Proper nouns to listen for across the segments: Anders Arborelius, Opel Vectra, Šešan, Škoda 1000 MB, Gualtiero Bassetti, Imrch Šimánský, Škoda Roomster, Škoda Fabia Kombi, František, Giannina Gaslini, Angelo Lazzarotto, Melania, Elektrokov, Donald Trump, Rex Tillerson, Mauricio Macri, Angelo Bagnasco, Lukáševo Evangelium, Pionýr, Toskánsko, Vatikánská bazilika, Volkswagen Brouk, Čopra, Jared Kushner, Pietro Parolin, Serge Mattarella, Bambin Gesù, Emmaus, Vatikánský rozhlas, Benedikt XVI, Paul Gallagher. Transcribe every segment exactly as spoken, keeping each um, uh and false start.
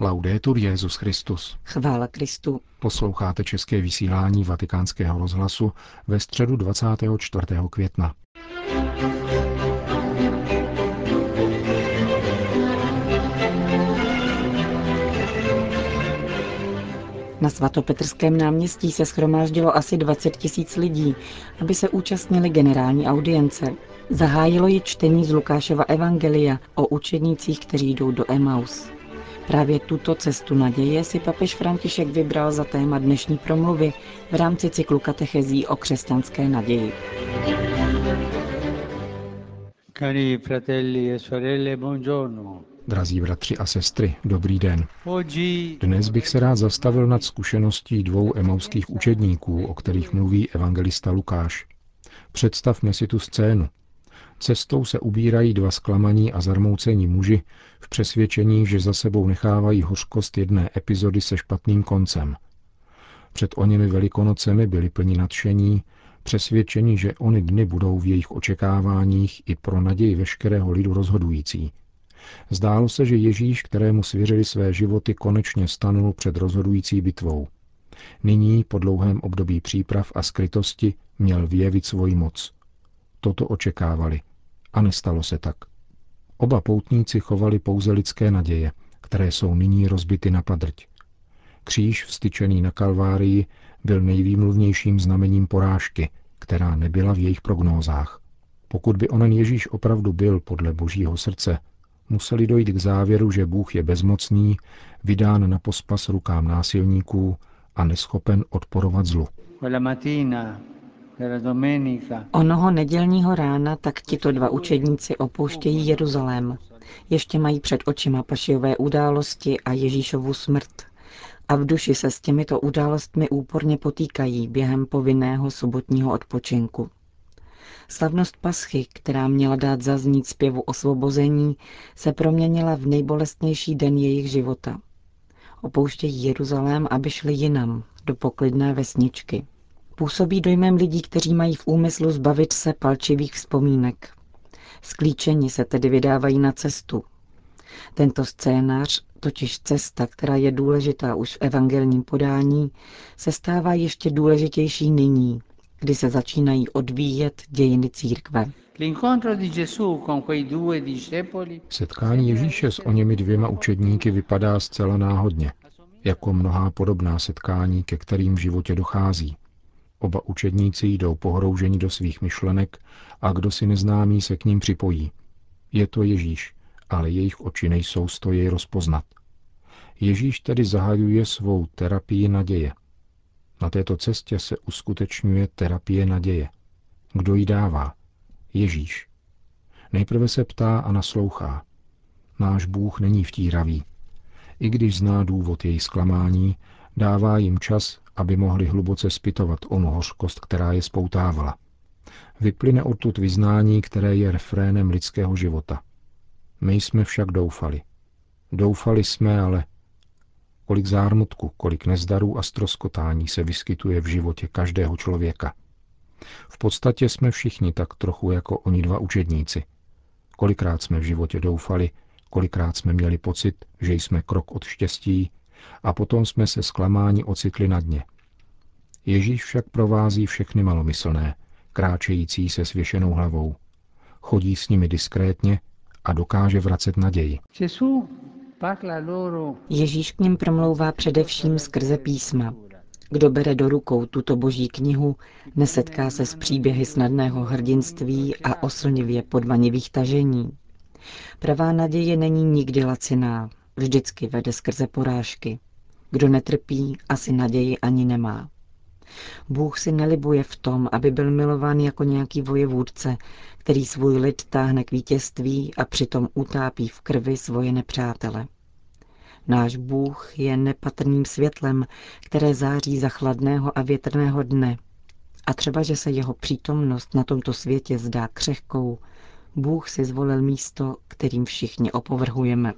Laudetur Jesus Christus. Chvála Kristu. Posloucháte české vysílání Vatikánského rozhlasu ve středu dvacátého čtvrtého května. Na svatopetrském náměstí se shromáždilo asi dvacet tisíc lidí, aby se účastnili generální audience. Zahájilo ji čtení z Lukáševa Evangelia o učednících, kteří jdou do Emmaus. Právě tuto cestu naděje si papež František vybral za téma dnešní promluvy v rámci cyklu katechezí o křesťanské naději. Cari fratelli e sorelle, buongiorno. Drazí bratři a sestry, dobrý den. Dnes bych se rád zastavil nad zkušeností dvou emauských učedníků, o kterých mluví evangelista Lukáš. Představme si tu scénu. Cestou se ubírají dva zklamaní a zarmoucení muži v přesvědčení, že za sebou nechávají hořkost jedné epizody se špatným koncem. Před oněmi velikonocemi byli plní nadšení, přesvědčeni, že ony dny budou v jejich očekáváních i pro naději veškerého lidu rozhodující. Zdálo se, že Ježíš, kterému svěřili své životy, konečně stanul před rozhodující bitvou. Nyní, po dlouhém období příprav a skrytosti, měl vyjevit svoji moc. Toto očekávali. A nestalo se tak. Oba poutníci chovali pouze lidské naděje, které jsou nyní rozbity na padrť. Kříž vztyčený na Kalvárii byl nejvýmluvnějším znamením porážky, která nebyla v jejich prognózách. Pokud by onen Ježíš opravdu byl podle Božího srdce, museli dojít k závěru, že Bůh je bezmocný, vydán na pospas rukám násilníků a neschopen odporovat zlu. Onoho nedělního rána tak tito dva učedníci opouštějí Jeruzalém. Ještě mají před očima pašijové události a Ježíšovu smrt. A v duši se s těmito událostmi úporně potýkají během povinného sobotního odpočinku. Slavnost paschy, která měla dát zaznít zpěvu osvobození, se proměnila v nejbolestnější den jejich života. Opouštějí Jeruzalém, aby šli jinam, do poklidné vesničky. Působí dojmem lidí, kteří mají v úmyslu zbavit se palčivých vzpomínek. Sklíčeni se tedy vydávají na cestu. Tento scénář, totiž cesta, která je důležitá už v evangelním podání, se stává ještě důležitější nyní, kdy se začínají odvíjet dějiny církve. Setkání Ježíše s oněmi dvěma učedníky vypadá zcela náhodně, jako mnohá podobná setkání, ke kterým v životě dochází. Oba učedníci jdou pohrouženi do svých myšlenek a kdo si neznámý se k ním připojí. Je to Ježíš, ale jejich oči nejsou s to jej rozpoznat. Ježíš tedy zahajuje svou terapii naděje. Na této cestě se uskutečňuje terapie naděje. Kdo ji dává? Ježíš. Nejprve se ptá a naslouchá. Náš Bůh není vtíravý. I když zná důvod jejich zklamání, dává jim čas, aby mohli hluboce zpytovat onu hořkost, která je spoutávala. Vyplyne odtud vyznání, které je refrénem lidského života. My jsme však doufali. Doufali jsme, ale... Kolik zármutku, kolik nezdarů a stroskotání se vyskytuje v životě každého člověka. V podstatě jsme všichni tak trochu jako oni dva učedníci. Kolikrát jsme v životě doufali, kolikrát jsme měli pocit, že jsme krok od štěstí, a potom jsme se zklamáni ocitli na dně. Ježíš však provází všechny malomyslné, kráčející se svěšenou hlavou. Chodí s nimi diskrétně a dokáže vracet naději. Ježíš k nim promlouvá především skrze písma. Kdo bere do rukou tuto boží knihu, nesetká se s příběhy snadného hrdinství a oslnivě podmanivých tažení. Pravá naděje není nikdy laciná, vždycky vede skrze porážky. Kdo netrpí, asi naději ani nemá. Bůh si nelibuje v tom, aby byl milován jako nějaký vojevůdce, který svůj lid táhne k vítězství a přitom utápí v krvi svoje nepřátele. Náš Bůh je nepatrným světlem, které září za chladného a větrného dne. A třeba, že se jeho přítomnost na tomto světě zdá křehkou, Bůh si zvolil místo, kterým všichni opovrhujeme.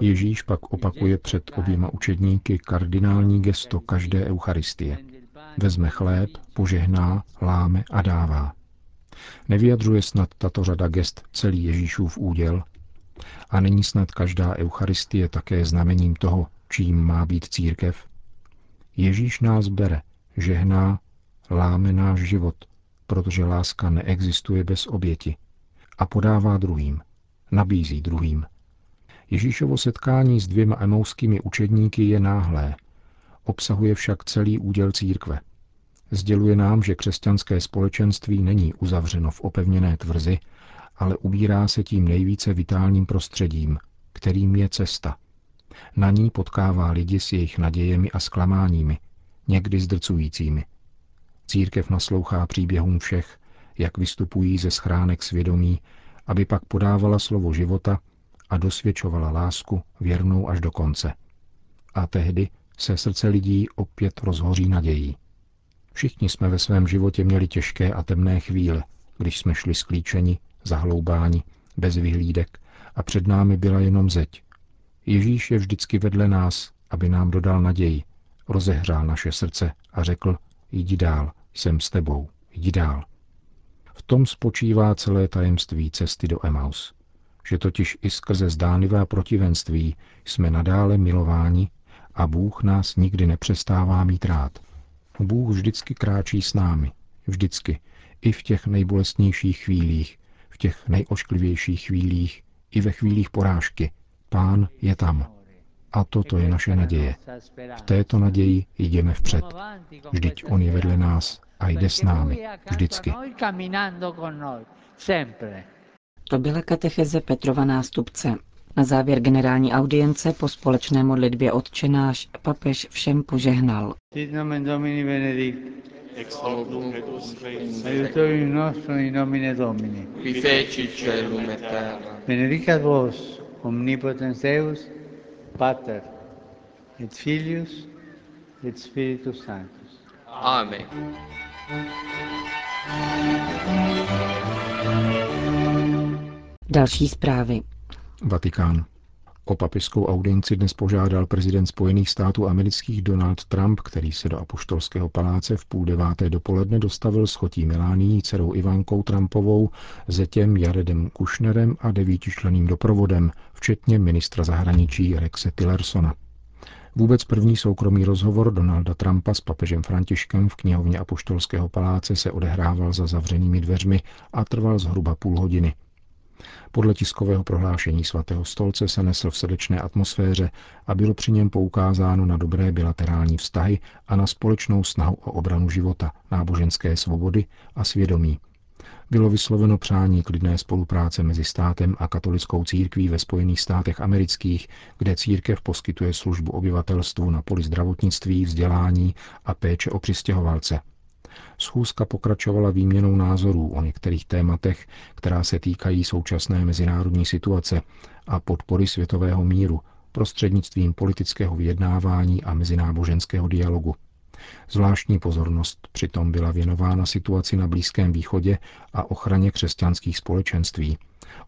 Ježíš pak opakuje před oběma učedníky kardinální gesto každé eucharistie. Vezme chléb, požehná, láme a dává. Nevyjadřuje snad tato řada gest celý Ježíšův úděl? A není snad každá eucharistie také znamením toho, čím má být církev? Ježíš nás bere, žehná, láme náš život, protože láska neexistuje bez oběti, a podává druhým, nabízí druhým. Ježíšovo setkání s dvěma emauskými učedníky je náhlé, obsahuje však celý úděl církve. Sděluje nám, že křesťanské společenství není uzavřeno v opevněné tvrzi, ale ubírá se tím nejvíce vitálním prostředím, kterým je cesta. Na ní potkává lidi s jejich nadějemi a zklamáními, někdy zdrcujícími. Církev naslouchá příběhům všech, jak vystupují ze schránek svědomí, aby pak podávala slovo života a dosvědčovala lásku věrnou až do konce. A tehdy se srdce lidí opět rozhoří nadějí. Všichni jsme ve svém životě měli těžké a temné chvíle, když jsme šli sklíčeni, zahloubáni, bez vyhlídek a před námi byla jenom zeď. Ježíš je vždycky vedle nás, aby nám dodal naději, rozehřál naše srdce a řekl: jdi dál, jsem s tebou, jdi dál. V tom spočívá celé tajemství cesty do Emmaus, že totiž i skrze zdánlivá protivenství jsme nadále milováni a Bůh nás nikdy nepřestává mít rád. Bůh vždycky kráčí s námi, vždycky, i v těch nejbolestnějších chvílích, v těch nejošklivějších chvílích, i ve chvílích porážky. Pán je tam. A toto je naše naděje. V této naději jdeme vpřed. Vždyť on je vedle nás a jde s námi. Vždycky. To byla katecheze Petrova nástupce. Na závěr generální audience po společné modlitbě Otčenáš papež všem požehnal. Sit nomen Domini benedict. Ex hoc nunc et usque in seculum nostrum in nomine Domini. Qui feci caelum et terra. Benedicat vos omnipotens Deus, Pater et Filius et Spiritus Sanctus. Amen. Další zprávy. Vatikán. O papežskou audienci dnes požádal prezident Spojených států amerických Donald Trump, který se do Apoštolského paláce v půl deváté dopoledne dostavil s chotí Melanií, dcerou Ivankou Trumpovou, zetěm Jaredem Kushnerem a devítičlenným doprovodem, včetně ministra zahraničí Rexe Tillersona. Vůbec první soukromý rozhovor Donalda Trumpa s papežem Františkem v knihovně Apoštolského paláce se odehrával za zavřenými dveřmi a trval zhruba půl hodiny. Podle tiskového prohlášení Svatého stolce se nesl v srdečné atmosféře a bylo při něm poukázáno na dobré bilaterální vztahy a na společnou snahu o obranu života, náboženské svobody a svědomí. Bylo vysloveno přání klidné spolupráce mezi státem a katolickou církví ve Spojených státech amerických, kde církev poskytuje službu obyvatelstvu na poli zdravotnictví, vzdělání a péče o přistěhovalce. Schůzka pokračovala výměnou názorů o některých tématech, která se týkají současné mezinárodní situace a podpory světového míru prostřednictvím politického vyjednávání a mezináboženského dialogu. Zvláštní pozornost přitom byla věnována situaci na Blízkém východě a ochraně křesťanských společenství,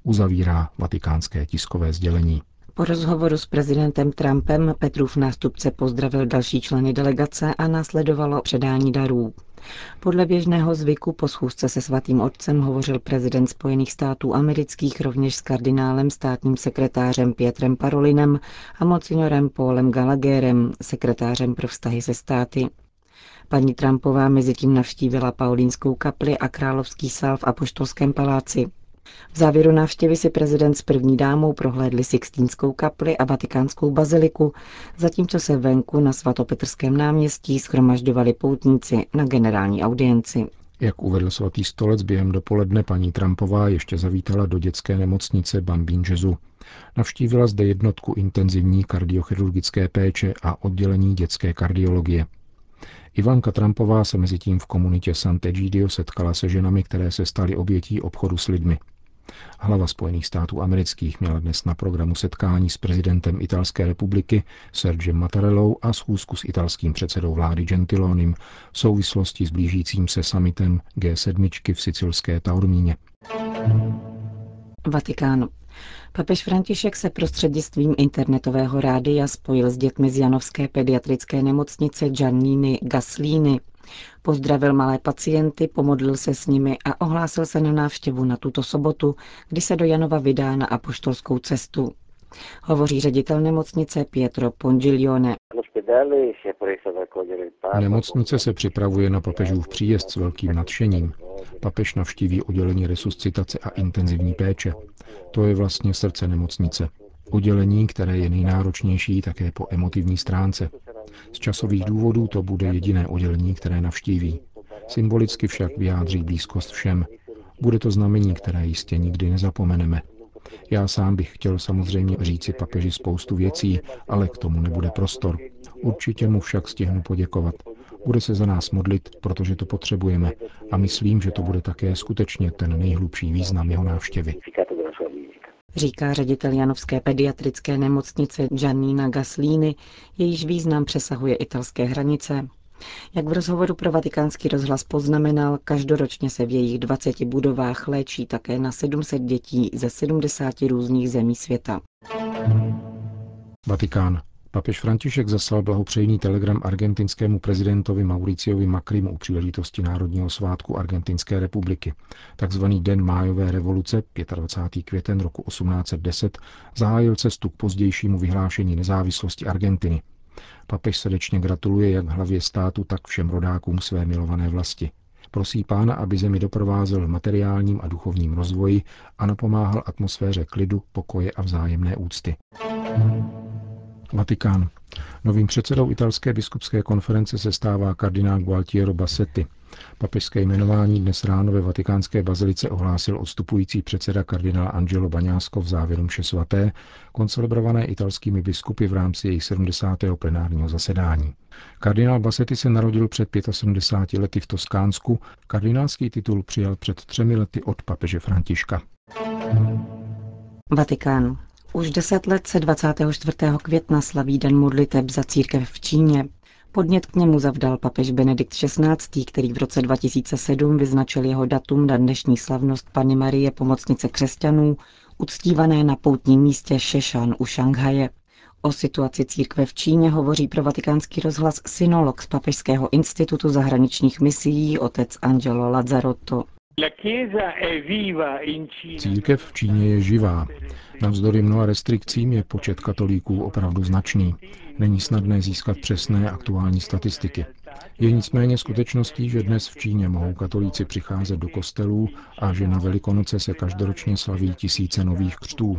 uzavírá vatikánské tiskové sdělení. Po rozhovoru s prezidentem Trumpem Petrův nástupce pozdravil další členy delegace a následovalo předání darů. Podle běžného zvyku po schůzce se Svatým otcem hovořil prezident Spojených států amerických rovněž s kardinálem státním sekretářem Pietrem Parolinem a monsignorem Paulem Gallagherem, sekretářem pro vztahy se státy. Paní Trumpová mezitím navštívila Paulínskou kapli a Královský sál v Apoštolském paláci. V závěru návštěvy si prezident s první dámou prohlédli Sixtínskou kapli a Vatikánskou baziliku, zatímco se venku na Svatopetrském náměstí shromažďovali poutníci na generální audienci. Jak uvedl Svatý stolec, během dopoledne paní Trumpová ještě zavítala do dětské nemocnice Bambin Gesù. Navštívila zde jednotku intenzivní kardiochirurgické péče a oddělení dětské kardiologie. Ivanka Trumpová se mezitím v komunitě Sant'Egidio setkala se ženami, které se staly obětí obchodu s lidmi. Hlava Spojených států amerických měla dnes na programu setkání s prezidentem Italské republiky Sergem Mattarellou a schůzku s italským předsedou vlády Gentilonim v souvislosti s blížícím se summitem G sedm v sicilské Taormíně. Vatikán. Papež František se prostřednictvím internetového rádia spojil s dětmi z janovské pediatrické nemocnice Gianniny Gaslini. Pozdravil malé pacienty, pomodlil se s nimi a ohlásil se na návštěvu na tuto sobotu, kdy se do Janova vydá na apoštolskou cestu. Hovoří ředitel nemocnice Pietro Pondiglione. Nemocnice se připravuje na papežův příjezd s velkým nadšením. Papež navštíví oddělení resuscitace a intenzivní péče. To je vlastně srdce nemocnice. Oddělení, které je nejnáročnější také po emotivní stránce. Z časových důvodů to bude jediné oddělení, které navštíví. Symbolicky však vyjádří blízkost všem. Bude to znamení, které jistě nikdy nezapomeneme. Já sám bych chtěl samozřejmě říci papeži spoustu věcí, ale k tomu nebude prostor. Určitě mu však stihnu poděkovat. Bude se za nás modlit, protože to potřebujeme, a myslím, že to bude také skutečně ten nejhlubší význam jeho návštěvy. Říká ředitel janovské pediatrické nemocnice Giannina Gaslini, jejíž význam přesahuje italské hranice. Jak v rozhovoru pro Vatikánský rozhlas poznamenal, každoročně se v jejich dvaceti budovách léčí také na sedm set dětí ze sedmdesáti různých zemí světa. Vatikán. Papež František zaslal blahopřejný telegram argentinskému prezidentovi Mauriciovi Macrimu u příležitosti Národního svátku Argentinské republiky. Takzvaný Den májové revoluce, dvacátého pátého květen roku osmnáct set deset, zahájil cestu k pozdějšímu vyhlášení nezávislosti Argentiny. Papež srdečně gratuluje jak hlavě státu, tak všem rodákům své milované vlasti. Prosí Pána, aby zemi doprovázel v materiálním a duchovním rozvoji a napomáhal atmosféře klidu, pokoje a vzájemné úcty. Vatikán. Novým předsedou italské biskupské konference se stává kardinál Gualtiero Bassetti. Papežské jmenování dnes ráno ve Vatikánské bazilice ohlásil odstupující předseda kardinál Angelo Bagnasco v závěru mše svaté, koncelebrované italskými biskupy v rámci jejich sedmdesátého plenárního zasedání. Kardinál Bassetti se narodil před sedmdesáti pěti lety v Toskánsku, kardinálský titul přijal před třemi lety od papeže Františka. Vatikán. Už deset let se dvacátého čtvrtého května slaví Den modliteb za církev v Číně. Podnět k němu zavdal papež Benedikt šestnáctý, který v roce dva tisíce sedm vyznačil jeho datum na dnešní slavnost Panny Marie Pomocnice křesťanů, uctívané na poutním místě Šešan u Šanghaje. O situaci církve v Číně hovoří pro Vatikánský rozhlas synolog z Papežského institutu zahraničních misií otec Angelo Lazzarotto. Církev v Číně je živá. Navzdory mnoha restrikcím je počet katolíků opravdu značný. Není snadné získat přesné aktuální statistiky. Je nicméně skutečností, že dnes v Číně mohou katolíci přicházet do kostelů a že na Velikonoce se každoročně slaví tisíce nových křtů.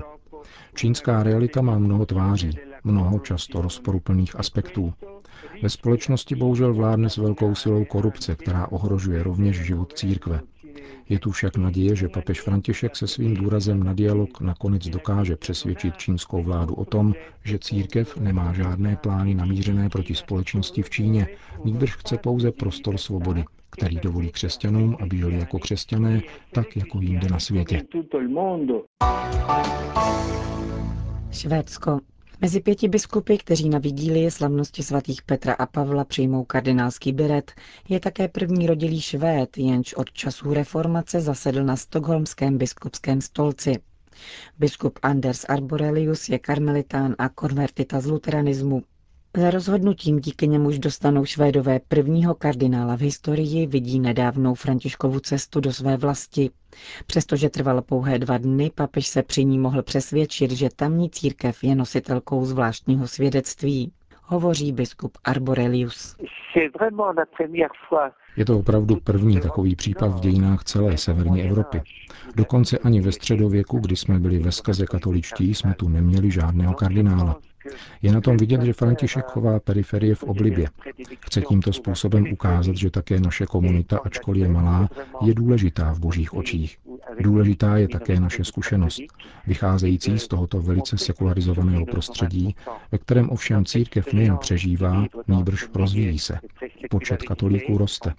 Čínská realita má mnoho tváří, mnoho často rozporuplných aspektů. Ve společnosti bohužel vládne s velkou silou korupce, která ohrožuje rovněž život církve. Je tu však naděje, že papež František se svým důrazem na dialog nakonec dokáže přesvědčit čínskou vládu o tom, že církev nemá žádné plány namířené proti společnosti v Číně, nýbrž chce pouze prostor svobody, který dovolí křesťanům, aby žili jako křesťané, tak jako jinde na světě. Švédsko. Mezi pěti biskupy, kteří na vigílii slavnosti svatých Petra a Pavla přijmou kardinálský beret, je také první rodilý Švéd, jenž od časů reformace zasedl na stockholmském biskupském stolci. Biskup Anders Arborelius je karmelitán a konvertita z luteranismu. Za rozhodnutím, díky němuž dostanou Švédové prvního kardinála v historii, vidí nedávnou Františkovu cestu do své vlasti. Přestože trval pouhé dva dny, papež se při ní mohl přesvědčit, že tamní církev je nositelkou zvláštního svědectví. Hovoří biskup Arborelius. Je to opravdu první takový případ v dějinách celé severní Evropy. Dokonce ani ve středověku, kdy jsme byli ve skaze katoličtí, jsme tu neměli žádného kardinála. Je na tom vidět, že František chová periferie v oblibě. Chce tímto způsobem ukázat, že také naše komunita, ačkoliv je malá, je důležitá v božích očích. Důležitá je také naše zkušenost, vycházející z tohoto velice sekularizovaného prostředí, ve kterém ovšem církev nejen přežívá, nýbrž rozvíjí se. Počet katolíků roste.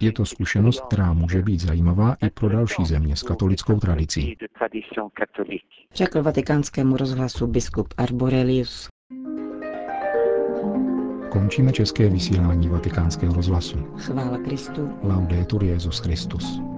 Je to zkušenost, která může být zajímavá i pro další země s katolickou tradicí. Řekl Vatikánskému rozhlasu biskup Arborelius. Končíme české vysílání Vatikánského rozhlasu. Chvála Kristu. Laudetur Jesus Christus.